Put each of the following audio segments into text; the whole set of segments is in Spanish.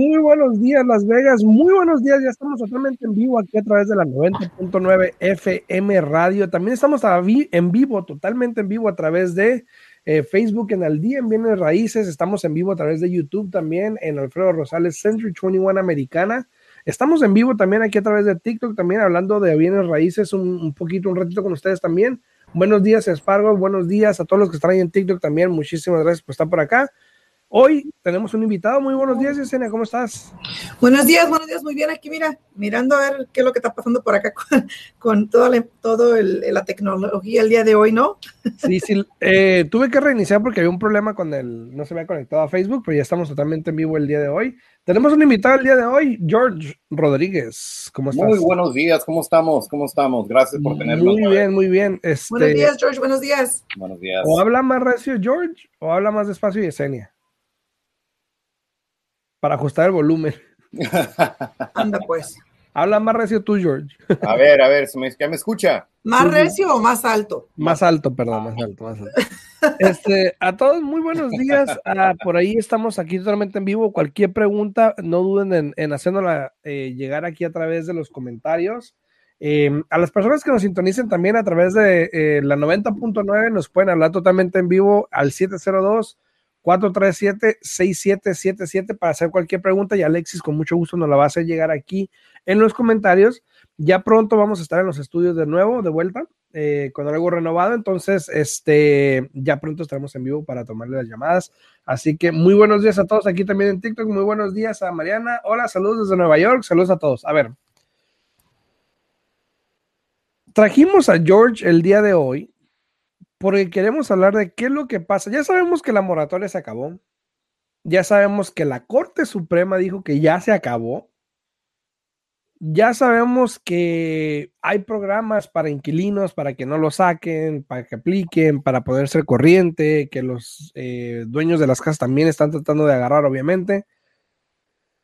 Muy buenos días, Las Vegas. Muy buenos días. Ya estamos totalmente en vivo aquí a través de la 90.9 FM Radio. También estamos en vivo, totalmente en vivo a través de Facebook en Al Día en Bienes Raíces. Estamos en vivo a través de YouTube también en Alfredo Rosales Century 21 Americana. Estamos en vivo también aquí a través de TikTok también hablando de bienes raíces un ratito con ustedes también. Buenos días, Espargo. Buenos días a todos los que están ahí en TikTok también. Muchísimas gracias por estar por acá. Hoy tenemos un invitado. Muy buenos días, Yesenia, ¿cómo estás? Buenos días, muy bien. Aquí mirando a ver qué es lo que está pasando por acá con toda la tecnología el día de hoy, ¿no? Sí, tuve que reiniciar porque había un problema no se había conectado a Facebook, pero ya estamos totalmente en vivo el día de hoy. Tenemos un invitado el día de hoy, George Rodríguez, ¿cómo estás? Muy buenos días, ¿cómo estamos? Gracias por tenernos. Muy bien. Buenos días, George, buenos días. ¿O habla más recio George o habla más despacio Yesenia? Para ajustar el volumen. Anda pues. Habla más recio tú, George. A ver, ¿ya me escucha? ¿Más recio o más alto? Más alto. A todos, muy buenos días. Por ahí estamos aquí totalmente en vivo. Cualquier pregunta, no duden en haciéndola llegar aquí a través de los comentarios. A las personas que nos sintonicen también a través de la 90.9 nos pueden hablar totalmente en vivo al 702-437-6777 para hacer cualquier pregunta y Alexis con mucho gusto nos la va a hacer llegar aquí en los comentarios. Ya pronto vamos a estar en los estudios de vuelta, con algo renovado, entonces ya pronto estaremos en vivo para tomarle las llamadas, así que muy buenos días a todos aquí también en TikTok, muy buenos días a Mariana, hola, saludos desde Nueva York, saludos a todos. A ver, trajimos a George el día de hoy porque queremos hablar de qué es lo que pasa. Ya sabemos que la moratoria se acabó. Ya sabemos que la Corte Suprema dijo que ya se acabó. Ya sabemos que hay programas para inquilinos, para que no lo saquen, para que apliquen, para poder ser corriente, que los dueños de las casas también están tratando de agarrar, obviamente.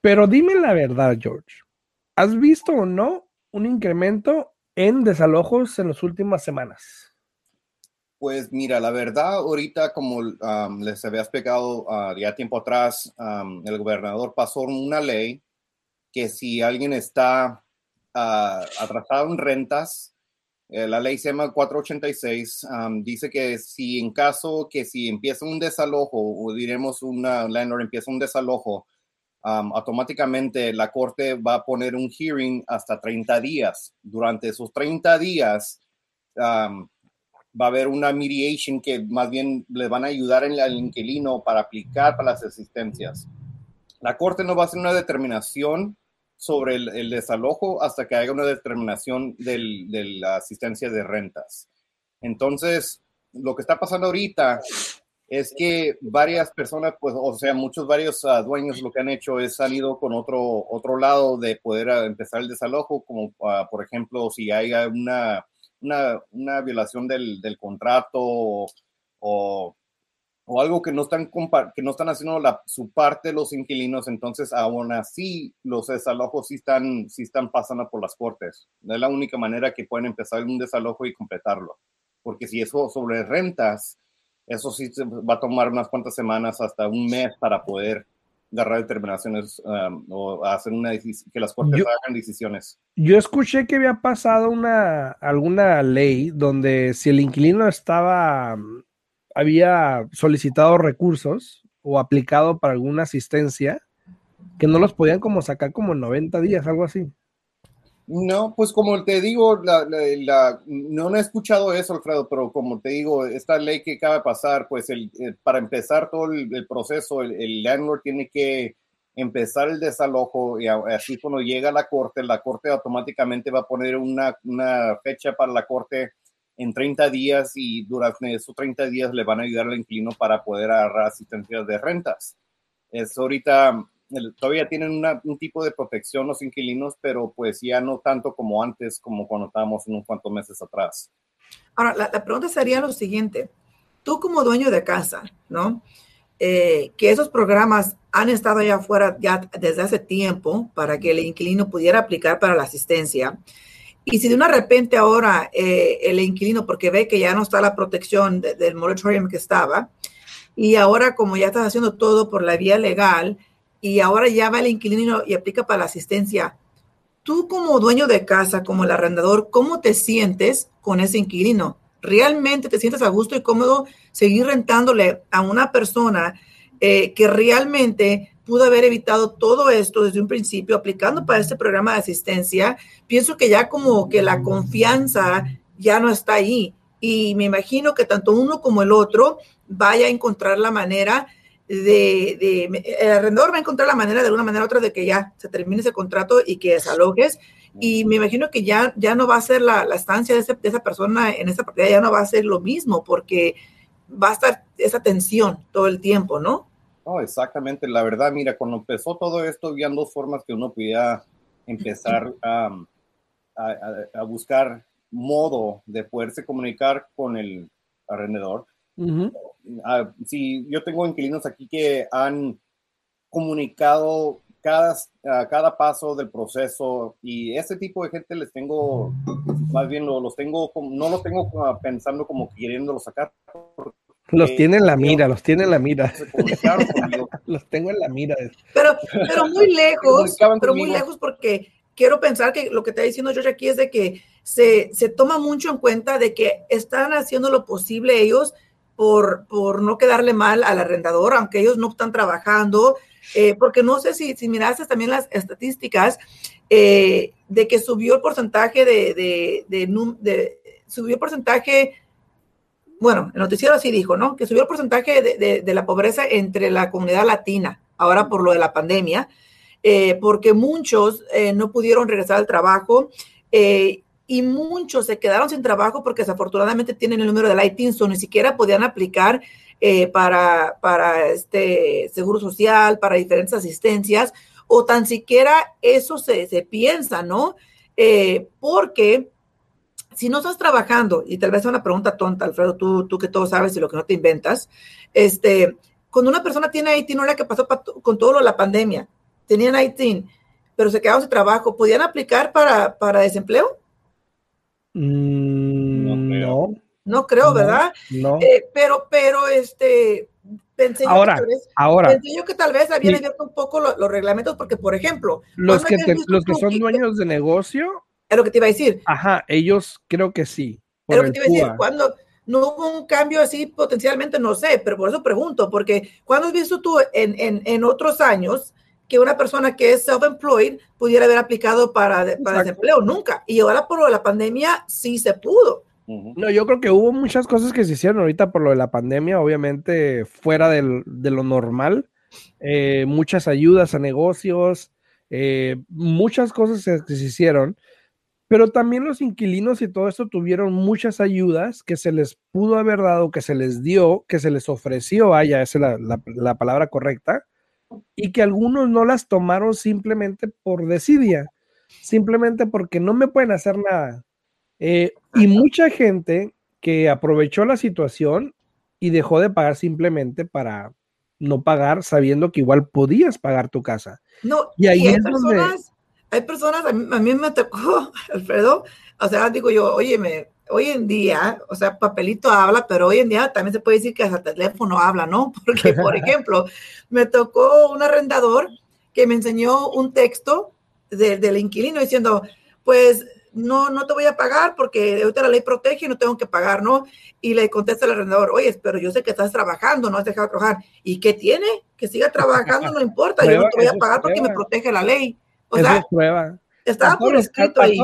Pero dime la verdad, George. ¿Has visto o no un incremento en desalojos en las últimas semanas? Pues mira, la verdad, ahorita como les había explicado ya tiempo atrás, el gobernador pasó una ley que si alguien está atrasado en rentas, la ley se llama 486, dice que si empieza un desalojo, o diremos una landlord empieza un desalojo, automáticamente la corte va a poner un hearing hasta 30 días. Durante esos 30 días, va a haber una mediation que más bien le van a ayudar al inquilino para aplicar para las asistencias. La corte no va a hacer una determinación sobre el desalojo hasta que haya una determinación de la asistencia de rentas. Entonces, lo que está pasando ahorita es que varias personas, varios dueños lo que han hecho es han ido con otro lado de poder empezar el desalojo, como por ejemplo, si hay una violación del contrato o algo que no están haciendo su parte los inquilinos, entonces aún así los desalojos sí están pasando por las cortes. Es la única manera que pueden empezar un desalojo y completarlo, porque si eso sobre rentas, eso sí va a tomar unas cuantas semanas hasta un mes para poder agarrar determinaciones o hacer que las cortes hagan decisiones. Yo escuché que había pasado alguna ley donde si el inquilino había solicitado recursos o aplicado para alguna asistencia, que no los podían como sacar como 90 días, algo así. No, pues como te digo, no he escuchado eso, Alfredo, pero como te digo, esta ley que acaba de pasar, pues para empezar todo el proceso, el landlord tiene que empezar el desalojo y así cuando llega a la corte automáticamente va a poner una fecha para la corte en 30 días y durante esos 30 días le van a ayudar al inquilino para poder agarrar asistencias de rentas. Es ahorita... Todavía tienen un tipo de protección los inquilinos, pero pues ya no tanto como antes, como cuando estábamos unos cuantos meses atrás. Ahora, la pregunta sería lo siguiente. Tú como dueño de casa, ¿no? Que esos programas han estado allá afuera ya desde hace tiempo para que el inquilino pudiera aplicar para la asistencia. Y si de una repente ahora el inquilino, porque ve que ya no está la protección del moratorium que estaba, y ahora como ya estás haciendo todo por la vía legal, y ahora ya va el inquilino y aplica para la asistencia, tú como dueño de casa, como el arrendador, ¿cómo te sientes con ese inquilino? ¿Realmente te sientes a gusto y cómodo seguir rentándole a una persona que realmente pudo haber evitado todo esto desde un principio, aplicando para este programa de asistencia? Pienso que ya como que la confianza ya no está ahí, y me imagino que tanto uno como el otro vaya a encontrar la manera el arrendador va a encontrar la manera de alguna manera u otra de que ya se termine ese contrato y que desalojes, y me imagino que ya no va a ser la estancia de esa persona en esa propiedad, ya no va a ser lo mismo, porque va a estar esa tensión todo el tiempo, ¿no? Oh, exactamente. La verdad, mira, cuando empezó todo esto, había dos formas que uno podía empezar a buscar modo de poderse comunicar con el arrendador. Uh-huh. Sí, yo tengo inquilinos aquí que han comunicado cada paso del proceso, y ese tipo de gente les tengo, más bien los tengo, no los tengo pensando como queriéndolos sacar. Los tiene en la mira, los tiene en la mira. Los tengo en la mira. Pero muy lejos, pero muy lejos, porque quiero pensar que lo que está diciendo George aquí es de que se toma mucho en cuenta de que están haciendo lo posible ellos por no quedarle mal al arrendador, aunque ellos no están trabajando, porque no sé si miraste también las estadísticas de que subió el porcentaje subió el porcentaje. Bueno, el noticiero así dijo, ¿no? Que subió el porcentaje de la pobreza entre la comunidad latina, ahora por lo de la pandemia, porque muchos no pudieron regresar al trabajo y muchos se quedaron sin trabajo porque desafortunadamente tienen el número del ITIN, so ni siquiera podían aplicar para este seguro social, para diferentes asistencias, o tan siquiera eso se piensa, ¿no? Porque si no estás trabajando, y tal vez es una pregunta tonta, Alfredo, tú que todo sabes y lo que no te inventas, cuando una persona tiene ITIN, ahora que pasó con todo lo de la pandemia, tenían ITIN, pero se quedaron sin trabajo, ¿podían aplicar para desempleo? No creo. No creo, ¿verdad? No. Pero pensé yo que tal vez habían abierto un poco los reglamentos, porque, por ejemplo, los que son dueños de negocio, es lo que te iba a decir. Ajá, ellos creo que sí. Es lo que te iba a decir. Cuando no hubo un cambio así, potencialmente no sé, pero por eso pregunto, porque ¿cuándo has visto tú en otros años que una persona que es self-employed pudiera haber aplicado para desempleo? Nunca. Y ahora por lo de la pandemia sí se pudo. Uh-huh. No, yo creo que hubo muchas cosas que se hicieron ahorita por lo de la pandemia, obviamente fuera de lo normal. Muchas ayudas a negocios, muchas cosas que se hicieron. Pero también los inquilinos y todo esto tuvieron muchas ayudas que se les pudo haber dado, que se les dio, que se les ofreció, vaya, esa es la palabra correcta, y que algunos no las tomaron simplemente por desidia, simplemente porque no me pueden hacer nada. Y mucha gente que aprovechó la situación y dejó de pagar simplemente para no pagar, sabiendo que igual podías pagar tu casa. No, y ahí es donde... Hay personas, a mí me tocó, Alfredo, o sea, digo yo, óyeme, hoy en día, o sea, papelito habla, pero hoy en día también se puede decir que hasta teléfono habla, ¿no? Porque, por ejemplo, me tocó un arrendador que me enseñó un texto del inquilino diciendo, pues, no te voy a pagar porque ahorita la ley protege y no tengo que pagar, ¿no? Y le contesta el arrendador, oye, pero yo sé que estás trabajando, no has dejado de trabajar. ¿Y qué tiene? Que siga trabajando, no importa, yo no te voy a pagar porque me protege la ley. O sea, es prueba. Estaba por escrito ahí.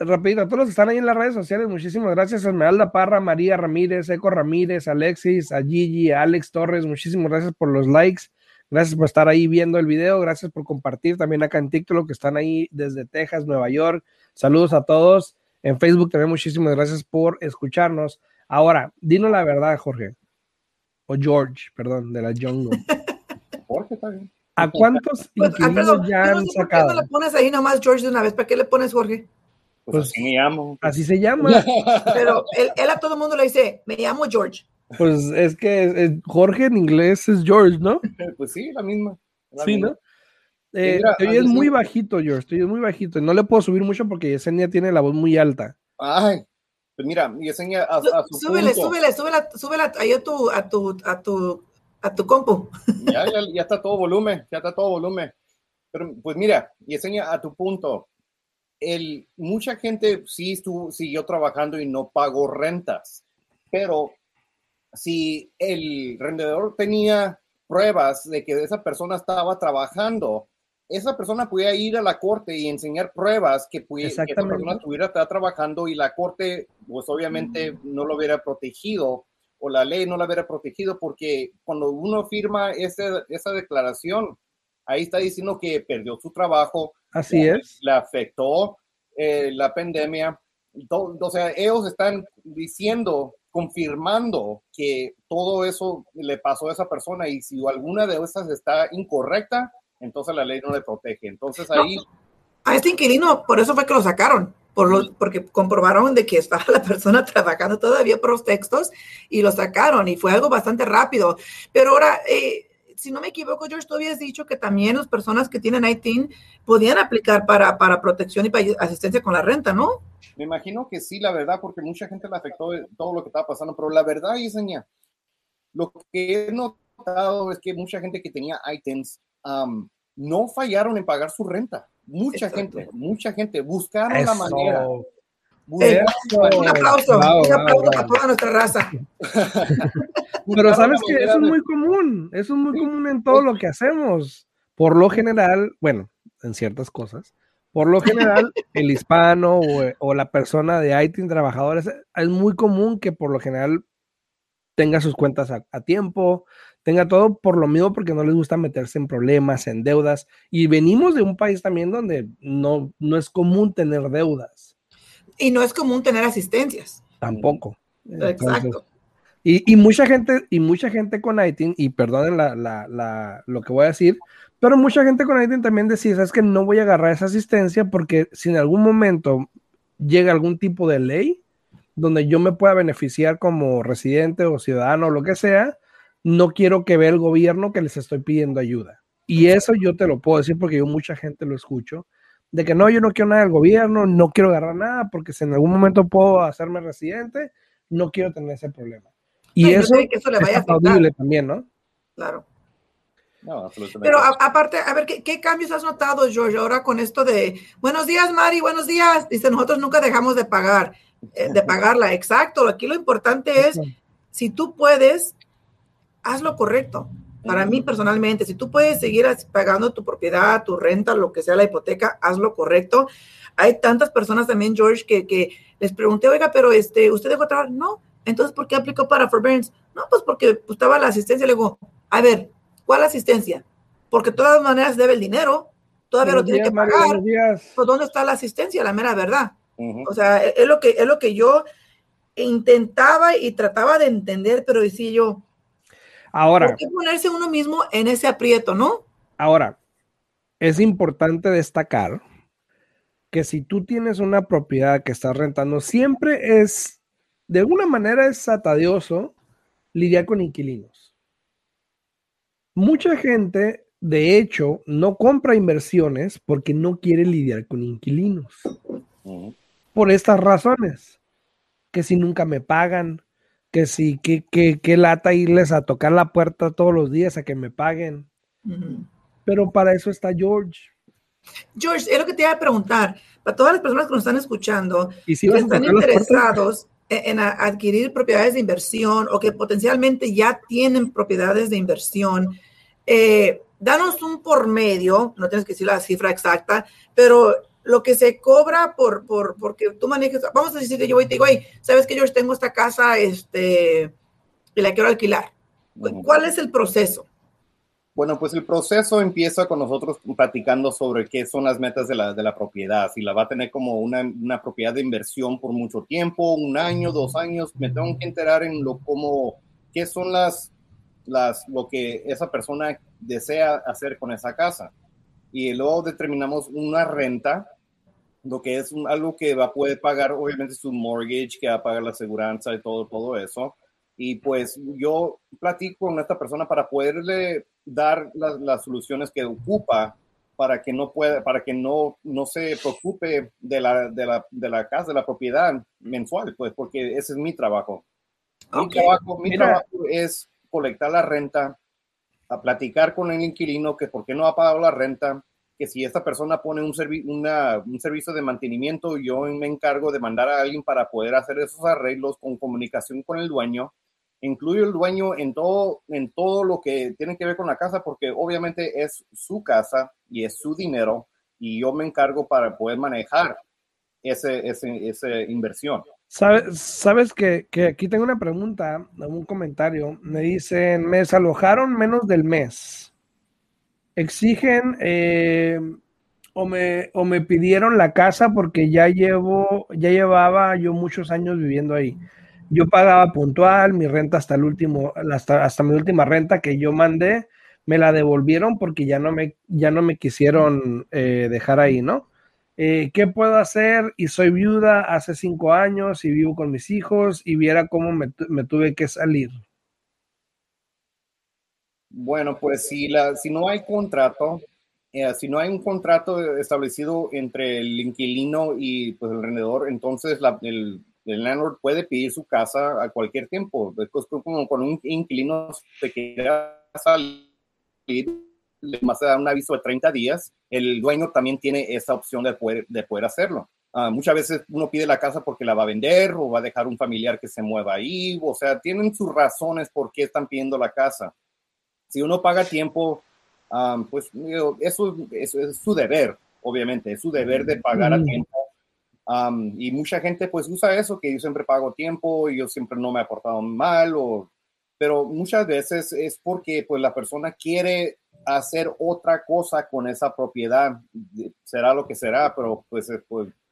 Rapidito, a todos los que están ahí en las redes sociales, muchísimas gracias a Esmeralda Parra, María Ramírez, Eco Ramírez, Alexis, a Gigi, a Alex Torres, muchísimas gracias por los likes, gracias por estar ahí viendo el video, gracias por compartir también acá en TikTok los que están ahí desde Texas, Nueva York, saludos a todos, en Facebook también muchísimas gracias por escucharnos. Ahora, dinos la verdad, Jorge, o George, perdón, de la Jungle. Jorge está bien. ¿A cuántos inquilinos ya han sacado? ¿Por qué no le pones ahí nomás George de una vez? ¿Para qué le pones Jorge? Pues así me llamo. Así se llama. Pero él a todo el mundo le dice, me llamo George. Pues es que Jorge en inglés es George, ¿no? Pues sí, la misma. Sí, ¿no? Mira, te oyes muy bajito, George, te oyes muy bajito. No le puedo subir mucho porque Yesenia tiene la voz muy alta. Ay, pues mira, Yesenia, a su súbele ahí a tu compu. Ya está todo volumen, Pero, pues mira, Yesenia, a tu punto, mucha gente sí siguió trabajando y no pagó rentas, pero si el rendedor tenía pruebas de que esa persona estaba trabajando, esa persona podía ir a la corte y enseñar pruebas que esa persona estaba trabajando, y la corte, pues obviamente no lo hubiera protegido, o la ley no la hubiera protegido, porque cuando uno firma esa declaración, ahí está diciendo que perdió su trabajo. Así es. Le afectó la pandemia. O sea, ellos están diciendo, confirmando que todo eso le pasó a esa persona, y si alguna de esas está incorrecta, entonces la ley no le protege. Entonces ahí... A este inquilino, por eso fue que lo sacaron, porque comprobaron de que estaba la persona trabajando todavía por los textos, y lo sacaron, y fue algo bastante rápido. Pero ahora... si no me equivoco, George, tú habías dicho que también las personas que tienen ITIN podían aplicar para protección y para asistencia con la renta, ¿no? Me imagino que sí, la verdad, porque mucha gente le afectó todo lo que estaba pasando, pero la verdad, Yesenia, lo que he notado es que mucha gente que tenía ITINs no fallaron en pagar su renta. Mucha gente. Buscaron la manera. Un aplauso, a toda nuestra raza. Pero sabes que eso es muy común en todo lo que hacemos. Por lo general, bueno, en ciertas cosas, por lo general, el hispano o la persona de ITIN trabajadores, es muy común que por lo general tenga sus cuentas a tiempo, tenga todo, por lo mismo, porque no les gusta meterse en problemas, en deudas, y venimos de un país también donde no es común tener deudas. Y no es común tener asistencias. Tampoco. Entonces, exacto. Y mucha gente con ITIN, y perdonen lo que voy a decir, pero mucha gente con ITIN también decía, ¿sabes qué? No voy a agarrar esa asistencia porque si en algún momento llega algún tipo de ley donde yo me pueda beneficiar como residente o ciudadano o lo que sea, no quiero que vea el gobierno que les estoy pidiendo ayuda. Y eso yo te lo puedo decir porque yo mucha gente lo escucho, de que no, yo no quiero nada del gobierno, no quiero agarrar nada porque si en algún momento puedo hacerme residente, no quiero tener ese problema. Y eso le vaya a afectar también, ¿no? Claro. No, absolutamente. Pero aparte, a ver, ¿qué cambios has notado, George, ahora con esto de buenos días, Mari, buenos días? Dice, nosotros nunca dejamos de pagar, de pagarla. Exacto. Aquí lo importante es, si tú puedes, haz lo correcto. Para mí, personalmente, si tú puedes seguir pagando tu propiedad, tu renta, lo que sea, la hipoteca, haz lo correcto. Hay tantas personas también, George, que les pregunté, oiga, pero ¿usted dejó de trabajar? No. Entonces, ¿por qué aplicó para forbearance? No, pues porque estaba la asistencia. Le digo, a ver, ¿cuál asistencia? Porque de todas maneras debe el dinero, todavía lo tiene que pagar. Pues, ¿dónde está la asistencia? La mera verdad. Uh-huh. O sea, es lo que yo intentaba y trataba de entender, pero decía yo, ahora, ¿por qué ponerse uno mismo en ese aprieto, no? Ahora, es importante destacar que si tú tienes una propiedad que estás rentando, siempre es... De alguna manera es atadioso lidiar con inquilinos. Mucha gente, de hecho, no compra inversiones porque no quiere lidiar con inquilinos. Por estas razones. Que si nunca me pagan, que lata irles a tocar la puerta todos los días a que me paguen. Uh-huh. Pero para eso está George. George, es lo que te iba a preguntar. Para todas las personas que nos están escuchando, y si que están interesados... en adquirir propiedades de inversión o que potencialmente ya tienen propiedades de inversión, danos un por medio, no tienes que decir la cifra exacta, pero lo que se cobra porque tú manejes, vamos a decir que yo voy y te digo, oye, ¿sabes que yo tengo esta casa y la quiero alquilar? ¿Cuál es el proceso? Bueno, pues el proceso empieza con nosotros platicando sobre qué son las metas de la propiedad. Si la va a tener como una propiedad de inversión por mucho tiempo, 1 año, 2 años, me tengo que enterar en qué son lo que esa persona desea hacer con esa casa. Y luego determinamos una renta, lo que es algo que puede pagar, obviamente, su mortgage, que va a pagar la aseguranza y todo eso. Y pues yo platico con esta persona para poderle dar las soluciones que ocupa para que no pueda, para que no se preocupe de la casa, de la propiedad mensual, pues, porque ese es mi trabajo. Okay. Mi trabajo es colectar la renta, a platicar con el inquilino que por qué no ha pagado la renta, que si esta persona pone un servicio de mantenimiento, yo me encargo de mandar a alguien para poder hacer esos arreglos con comunicación con el dueño. Incluyo el dueño en todo lo que tiene que ver con la casa, porque obviamente es su casa y es su dinero, y yo me encargo para poder manejar esa inversión. Sabes que aquí tengo una pregunta, un comentario. Me dicen, me desalojaron menos del mes. Exigen o me pidieron la casa porque ya llevaba yo muchos años viviendo ahí. Yo pagaba puntual mi renta hasta mi última renta que yo mandé, me la devolvieron porque ya no me quisieron dejar ahí, ¿no? ¿Qué puedo hacer? Y soy viuda hace 5 años y vivo con mis hijos y viera cómo me tuve que salir. Bueno, pues si no hay un contrato establecido entre el inquilino y pues el arrendador, entonces el landlord puede pedir su casa a cualquier tiempo. Después, como con un inquilino se quiera salir, le da un aviso de 30 días, el dueño también tiene esa opción de poder hacerlo. Muchas veces uno pide la casa porque la va a vender o va a dejar un familiar que se mueva ahí. O sea, tienen sus razones por qué están pidiendo la casa. Si uno paga a tiempo, pues eso es su deber, obviamente. Es su deber de pagar a tiempo. Y mucha gente pues usa eso, que yo siempre pago a tiempo, yo siempre no me he portado mal, pero muchas veces es porque pues la persona quiere hacer otra cosa con esa propiedad, será lo que será, pero pues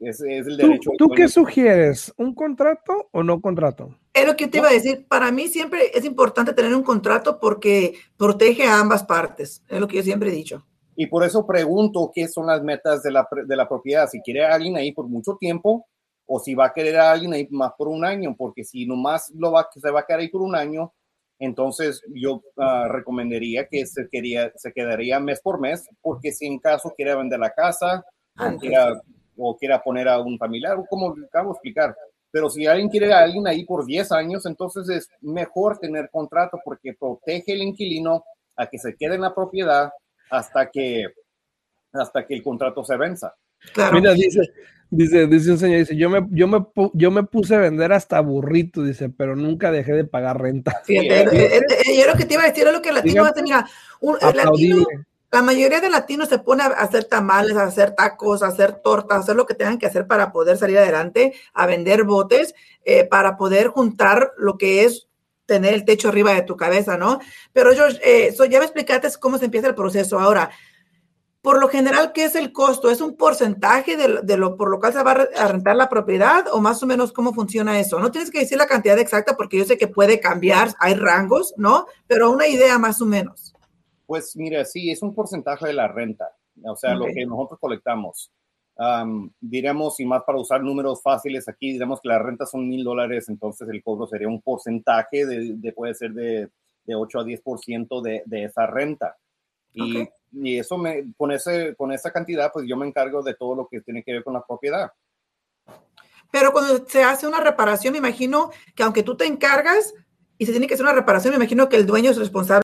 es el derecho. ¿Tú qué sugieres? ¿Un contrato o no contrato? Es lo que te iba a decir, para mí siempre es importante tener un contrato porque protege a ambas partes, es lo que yo siempre he dicho. Y por eso pregunto qué son las metas de la propiedad, si quiere a alguien ahí por mucho tiempo o si va a querer a alguien ahí más por un año, porque si nomás se va a quedar ahí por un año, entonces yo recomendaría que se quedaría mes por mes, porque si en caso quiere vender la casa o quiera poner a un familiar, o como acabo de explicar. Pero si alguien quiere a alguien ahí por 10 años, entonces es mejor tener contrato porque protege el inquilino a que se quede en la propiedad hasta que el contrato se venza. Claro. Mira, dice un señor, dice, yo me puse a vender hasta burrito, dice, pero nunca dejé de pagar renta. Sí, yo lo que te iba a decir es lo que el latino hace, mira, la mayoría de latinos se pone a hacer tamales, a hacer tacos, a hacer tortas, a hacer lo que tengan que hacer para poder salir adelante, a vender botes, para poder juntar lo que es tener el techo arriba de tu cabeza, ¿no? Pero George, ya me explicaste cómo se empieza el proceso. Ahora, por lo general, ¿qué es el costo? ¿Es un porcentaje de lo por lo cual se va a rentar la propiedad o más o menos cómo funciona eso? No tienes que decir la cantidad exacta porque yo sé que puede cambiar, hay rangos, ¿no? Pero una idea más o menos. Pues mira, sí, es un porcentaje de la renta, o sea, okay, lo que nosotros colectamos. Diremos, y más para usar números fáciles aquí, diremos que las rentas son $1,000, entonces el cobro sería un porcentaje puede ser de 8 a 10% de esa renta. Okay. Y eso con esa cantidad, pues yo me encargo de todo lo que tiene que ver con la propiedad. Pero cuando se hace una reparación, me imagino que aunque tú te encargas y se tiene que hacer una reparación, me imagino que el dueño es responsable